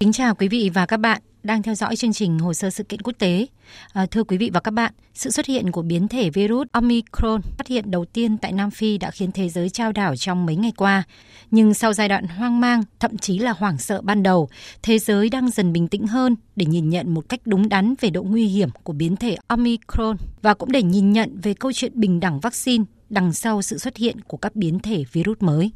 Kính chào quý vị và các bạn đang theo dõi chương trình Hồ sơ sự kiện quốc tế. Thưa quý vị và các bạn, sự xuất hiện của biến thể virus Omicron phát hiện đầu tiên tại Nam Phi đã khiến thế giới chao đảo trong mấy ngày qua. Nhưng sau giai đoạn hoang mang, thậm chí là hoảng sợ ban đầu, thế giới đang dần bình tĩnh hơn để nhìn nhận một cách đúng đắn về độ nguy hiểm của biến thể Omicron và cũng để nhìn nhận về câu chuyện bình đẳng vaccine đằng sau sự xuất hiện của các biến thể virus mới.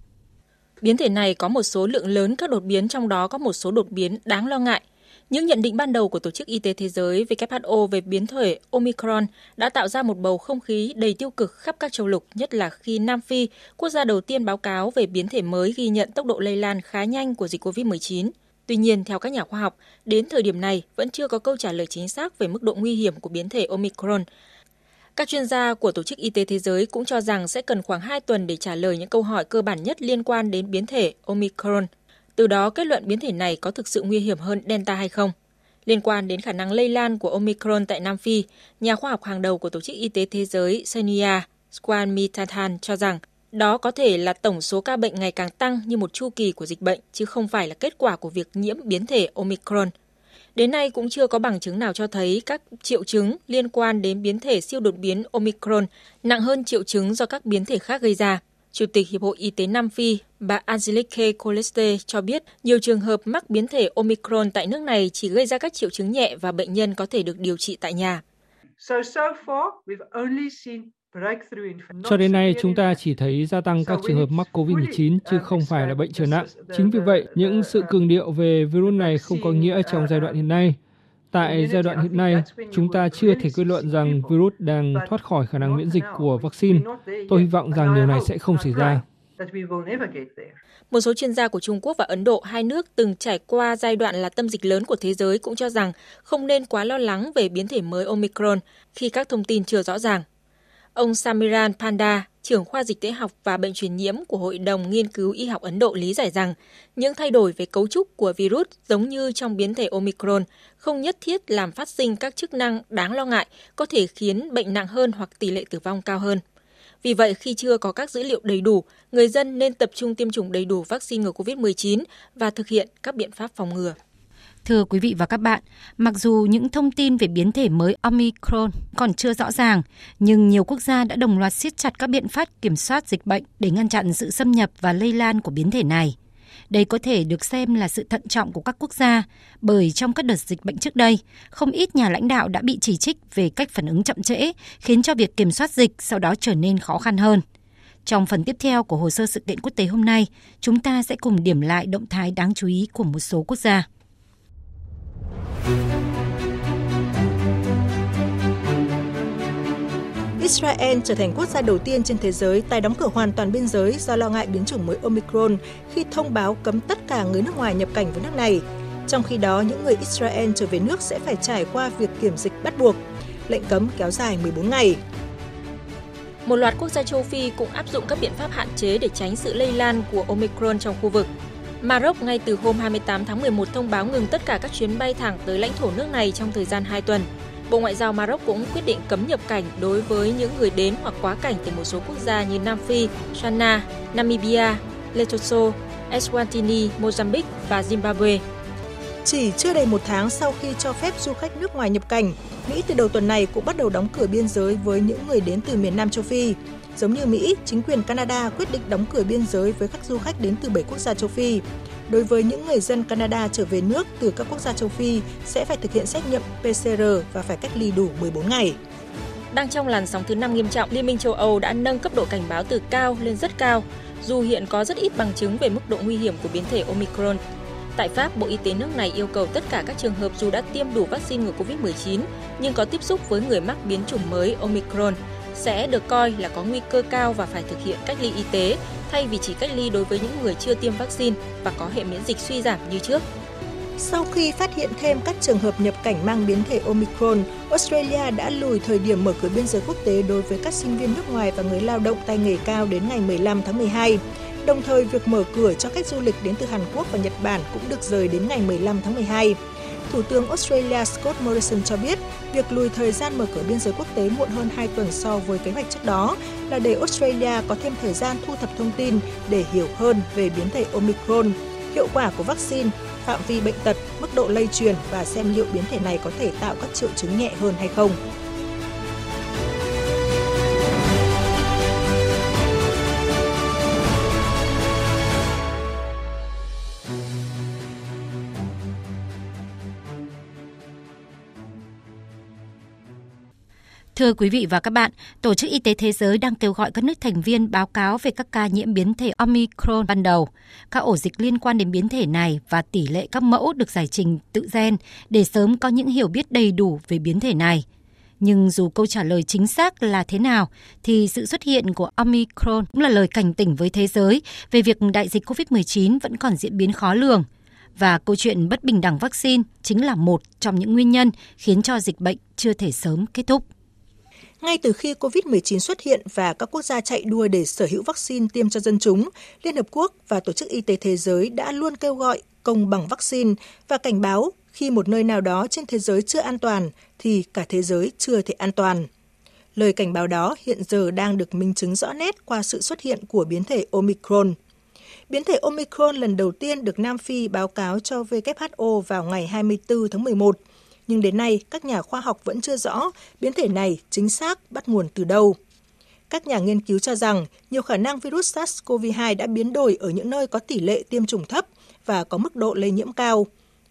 Biến thể này có một số lượng lớn các đột biến, trong đó có một số đột biến đáng lo ngại. Những nhận định ban đầu của Tổ chức Y tế Thế giới WHO về biến thể Omicron đã tạo ra một bầu không khí đầy tiêu cực khắp các châu lục, nhất là khi Nam Phi, quốc gia đầu tiên báo cáo về biến thể mới, ghi nhận tốc độ lây lan khá nhanh của dịch COVID-19. Tuy nhiên, theo các nhà khoa học, đến thời điểm này vẫn chưa có câu trả lời chính xác về mức độ nguy hiểm của biến thể Omicron. Các chuyên gia của Tổ chức Y tế Thế giới cũng cho rằng sẽ cần khoảng 2 tuần để trả lời những câu hỏi cơ bản nhất liên quan đến biến thể Omicron. Từ đó kết luận biến thể này có thực sự nguy hiểm hơn Delta hay không. Liên quan đến khả năng lây lan của Omicron tại Nam Phi, nhà khoa học hàng đầu của Tổ chức Y tế Thế giới Senia Swan Mithanthan cho rằng đó có thể là tổng số ca bệnh ngày càng tăng như một chu kỳ của dịch bệnh, chứ không phải là kết quả của việc nhiễm biến thể Omicron. Đến nay cũng chưa có bằng chứng nào cho thấy các triệu chứng liên quan đến biến thể siêu đột biến Omicron nặng hơn triệu chứng do các biến thể khác gây ra. Chủ tịch Hiệp hội Y tế Nam Phi, bà Angelique Coleste cho biết nhiều trường hợp mắc biến thể Omicron tại nước này chỉ gây ra các triệu chứng nhẹ và bệnh nhân có thể được điều trị tại nhà. Cho đến nay, chúng ta chỉ thấy gia tăng các trường hợp mắc COVID-19 chứ không phải là bệnh trở nặng. Chính vì vậy, những sự cường điệu về virus này không có nghĩa trong giai đoạn hiện nay. Tại giai đoạn hiện nay, chúng ta chưa thể kết luận rằng virus đang thoát khỏi khả năng miễn dịch của vaccine. Tôi hy vọng rằng điều này sẽ không xảy ra. Một số chuyên gia của Trung Quốc và Ấn Độ, hai nước từng trải qua giai đoạn là tâm dịch lớn của thế giới, cũng cho rằng không nên quá lo lắng về biến thể mới Omicron khi các thông tin chưa rõ ràng. Ông Samiran Panda, trưởng khoa dịch tễ học và bệnh truyền nhiễm của Hội đồng Nghiên cứu Y học Ấn Độ lý giải rằng những thay đổi về cấu trúc của virus giống như trong biến thể Omicron không nhất thiết làm phát sinh các chức năng đáng lo ngại, có thể khiến bệnh nặng hơn hoặc tỷ lệ tử vong cao hơn. Vì vậy, khi chưa có các dữ liệu đầy đủ, người dân nên tập trung tiêm chủng đầy đủ vaccine ngừa COVID-19 và thực hiện các biện pháp phòng ngừa. Thưa quý vị và các bạn, mặc dù những thông tin về biến thể mới Omicron còn chưa rõ ràng, nhưng nhiều quốc gia đã đồng loạt siết chặt các biện pháp kiểm soát dịch bệnh để ngăn chặn sự xâm nhập và lây lan của biến thể này. Đây có thể được xem là sự thận trọng của các quốc gia, bởi trong các đợt dịch bệnh trước đây, không ít nhà lãnh đạo đã bị chỉ trích về cách phản ứng chậm trễ, khiến cho việc kiểm soát dịch sau đó trở nên khó khăn hơn. Trong phần tiếp theo của hồ sơ sự kiện quốc tế hôm nay, chúng ta sẽ cùng điểm lại động thái đáng chú ý của một số quốc gia. Israel trở thành quốc gia đầu tiên trên thế giới tái đóng cửa hoàn toàn biên giới do lo ngại biến chủng mới Omicron khi thông báo cấm tất cả người nước ngoài nhập cảnh vào nước này. Trong khi đó, những người Israel trở về nước sẽ phải trải qua việc kiểm dịch bắt buộc. Lệnh cấm kéo dài 14 ngày. Một loạt quốc gia châu Phi cũng áp dụng các biện pháp hạn chế để tránh sự lây lan của Omicron trong khu vực. Maroc ngay từ hôm 28 tháng 11 thông báo ngừng tất cả các chuyến bay thẳng tới lãnh thổ nước này trong thời gian 2 tuần. Bộ Ngoại giao Maroc cũng quyết định cấm nhập cảnh đối với những người đến hoặc quá cảnh từ một số quốc gia như Nam Phi, Ghana, Namibia, Lesotho, Eswatini, Mozambique và Zimbabwe. Chỉ chưa đầy một tháng sau khi cho phép du khách nước ngoài nhập cảnh, Mỹ từ đầu tuần này cũng bắt đầu đóng cửa biên giới với những người đến từ miền Nam châu Phi. Giống như Mỹ, chính quyền Canada quyết định đóng cửa biên giới với các du khách đến từ 7 quốc gia châu Phi. Đối với những người dân Canada trở về nước từ các quốc gia châu Phi sẽ phải thực hiện xét nghiệm PCR và phải cách ly đủ 14 ngày. Đang trong làn sóng thứ 5 nghiêm trọng, Liên minh châu Âu đã nâng cấp độ cảnh báo từ cao lên rất cao, dù hiện có rất ít bằng chứng về mức độ nguy hiểm của biến thể Omicron. Tại Pháp, Bộ Y tế nước này yêu cầu tất cả các trường hợp dù đã tiêm đủ vaccine ngừa COVID-19 nhưng có tiếp xúc với người mắc biến chủng mới Omicron sẽ được coi là có nguy cơ cao và phải thực hiện cách ly y tế thay vì chỉ cách ly đối với những người chưa tiêm vaccine và có hệ miễn dịch suy giảm như trước. Sau khi phát hiện thêm các trường hợp nhập cảnh mang biến thể Omicron, Australia đã lùi thời điểm mở cửa biên giới quốc tế đối với các sinh viên nước ngoài và người lao động tay nghề cao đến ngày 15 tháng 12. Đồng thời, việc mở cửa cho khách du lịch đến từ Hàn Quốc và Nhật Bản cũng được dời đến ngày 15 tháng 12. Thủ tướng Australia Scott Morrison cho biết, việc lùi thời gian mở cửa biên giới quốc tế muộn hơn 2 tuần so với kế hoạch trước đó là để Australia có thêm thời gian thu thập thông tin để hiểu hơn về biến thể Omicron, hiệu quả của vaccine, phạm vi bệnh tật, mức độ lây truyền và xem liệu biến thể này có thể tạo các triệu chứng nhẹ hơn hay không. Thưa quý vị và các bạn, Tổ chức Y tế Thế giới đang kêu gọi các nước thành viên báo cáo về các ca nhiễm biến thể Omicron ban đầu, các ổ dịch liên quan đến biến thể này và tỷ lệ các mẫu được giải trình tự gen để sớm có những hiểu biết đầy đủ về biến thể này. Nhưng dù câu trả lời chính xác là thế nào, thì sự xuất hiện của Omicron cũng là lời cảnh tỉnh với thế giới về việc đại dịch COVID-19 vẫn còn diễn biến khó lường. Và câu chuyện bất bình đẳng vaccine chính là một trong những nguyên nhân khiến cho dịch bệnh chưa thể sớm kết thúc. Ngay từ khi COVID-19 xuất hiện và các quốc gia chạy đua để sở hữu vaccine tiêm cho dân chúng, Liên Hợp Quốc và Tổ chức Y tế Thế giới đã luôn kêu gọi công bằng vaccine và cảnh báo khi một nơi nào đó trên thế giới chưa an toàn thì cả thế giới chưa thể an toàn. Lời cảnh báo đó hiện giờ đang được minh chứng rõ nét qua sự xuất hiện của biến thể Omicron. Biến thể Omicron lần đầu tiên được Nam Phi báo cáo cho WHO vào ngày 24 tháng 11. Nhưng đến nay, các nhà khoa học vẫn chưa rõ biến thể này chính xác bắt nguồn từ đâu. Các nhà nghiên cứu cho rằng nhiều khả năng virus SARS-CoV-2 đã biến đổi ở những nơi có tỷ lệ tiêm chủng thấp và có mức độ lây nhiễm cao.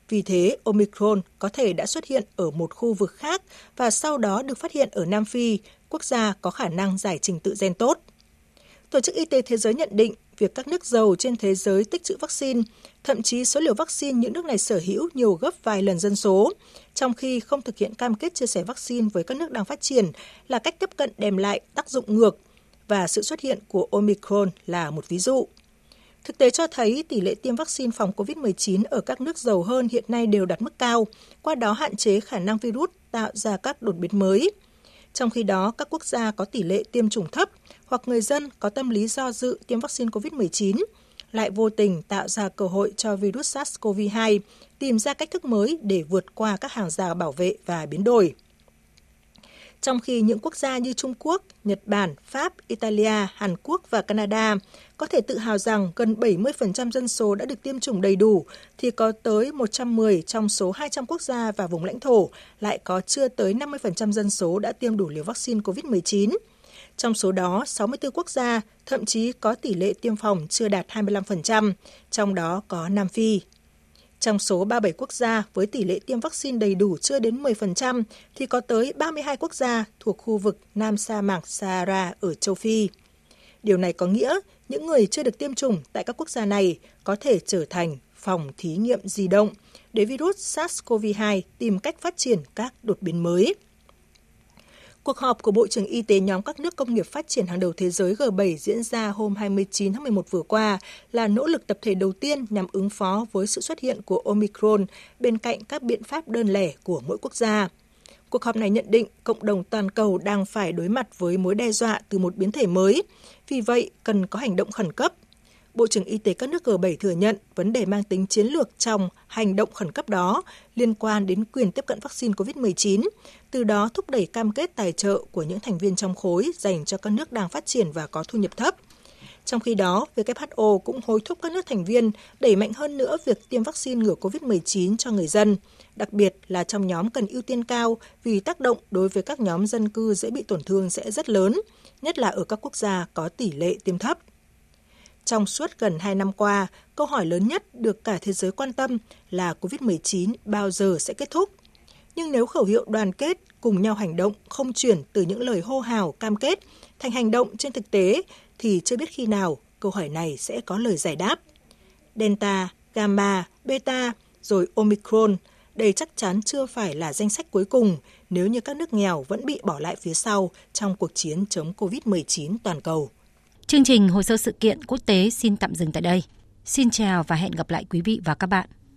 Vì thế, Omicron có thể đã xuất hiện ở một khu vực khác và sau đó được phát hiện ở Nam Phi, quốc gia có khả năng giải trình tự gen tốt. Tổ chức Y tế Thế giới nhận định việc các nước giàu trên thế giới tích trữ vaccine, thậm chí số liều vaccine những nước này sở hữu nhiều gấp vài lần dân số, trong khi không thực hiện cam kết chia sẻ vaccine với các nước đang phát triển là cách tiếp cận đem lại tác dụng ngược, và sự xuất hiện của Omicron là một ví dụ. Thực tế cho thấy tỷ lệ tiêm vaccine phòng COVID-19 ở các nước giàu hơn hiện nay đều đạt mức cao, qua đó hạn chế khả năng virus tạo ra các đột biến mới. Trong khi đó, các quốc gia có tỷ lệ tiêm chủng thấp hoặc người dân có tâm lý do dự tiêm vaccine COVID-19 lại vô tình tạo ra cơ hội cho virus SARS-CoV-2 tìm ra cách thức mới để vượt qua các hàng rào bảo vệ và biến đổi. Trong khi những quốc gia như Trung Quốc, Nhật Bản, Pháp, Italia, Hàn Quốc và Canada có thể tự hào rằng gần 70% dân số đã được tiêm chủng đầy đủ, thì có tới 110 trong số 200 quốc gia và vùng lãnh thổ lại có chưa tới 50% dân số đã tiêm đủ liều vaccine COVID-19. Trong số đó, 64 quốc gia thậm chí có tỷ lệ tiêm phòng chưa đạt 25%, trong đó có Nam Phi. Trong số 37 quốc gia với tỷ lệ tiêm vaccine đầy đủ chưa đến 10% thì có tới 32 quốc gia thuộc khu vực Nam sa mạc Sahara ở châu Phi. Điều này có nghĩa những người chưa được tiêm chủng tại các quốc gia này có thể trở thành phòng thí nghiệm di động để virus SARS-CoV-2 tìm cách phát triển các đột biến mới. Cuộc họp của Bộ trưởng Y tế nhóm các nước công nghiệp phát triển hàng đầu thế giới G7 diễn ra hôm 29 tháng 11 vừa qua là nỗ lực tập thể đầu tiên nhằm ứng phó với sự xuất hiện của Omicron bên cạnh các biện pháp đơn lẻ của mỗi quốc gia. Cuộc họp này nhận định cộng đồng toàn cầu đang phải đối mặt với mối đe dọa từ một biến thể mới, vì vậy cần có hành động khẩn cấp. Bộ trưởng Y tế các nước G7 thừa nhận vấn đề mang tính chiến lược trong hành động khẩn cấp đó liên quan đến quyền tiếp cận vaccine COVID-19, từ đó thúc đẩy cam kết tài trợ của những thành viên trong khối dành cho các nước đang phát triển và có thu nhập thấp. Trong khi đó, WHO cũng hối thúc các nước thành viên đẩy mạnh hơn nữa việc tiêm vaccine ngừa COVID-19 cho người dân, đặc biệt là trong nhóm cần ưu tiên cao vì tác động đối với các nhóm dân cư dễ bị tổn thương sẽ rất lớn, nhất là ở các quốc gia có tỷ lệ tiêm thấp. Trong suốt gần 2 năm qua, câu hỏi lớn nhất được cả thế giới quan tâm là COVID-19 bao giờ sẽ kết thúc. Nhưng nếu khẩu hiệu đoàn kết, cùng nhau hành động không chuyển từ những lời hô hào cam kết thành hành động trên thực tế, thì chưa biết khi nào câu hỏi này sẽ có lời giải đáp. Delta, Gamma, Beta, rồi Omicron, đây chắc chắn chưa phải là danh sách cuối cùng nếu như các nước nghèo vẫn bị bỏ lại phía sau trong cuộc chiến chống COVID-19 toàn cầu. Chương trình Hồ sơ sự kiện quốc tế xin tạm dừng tại đây. Xin chào và hẹn gặp lại quý vị và các bạn.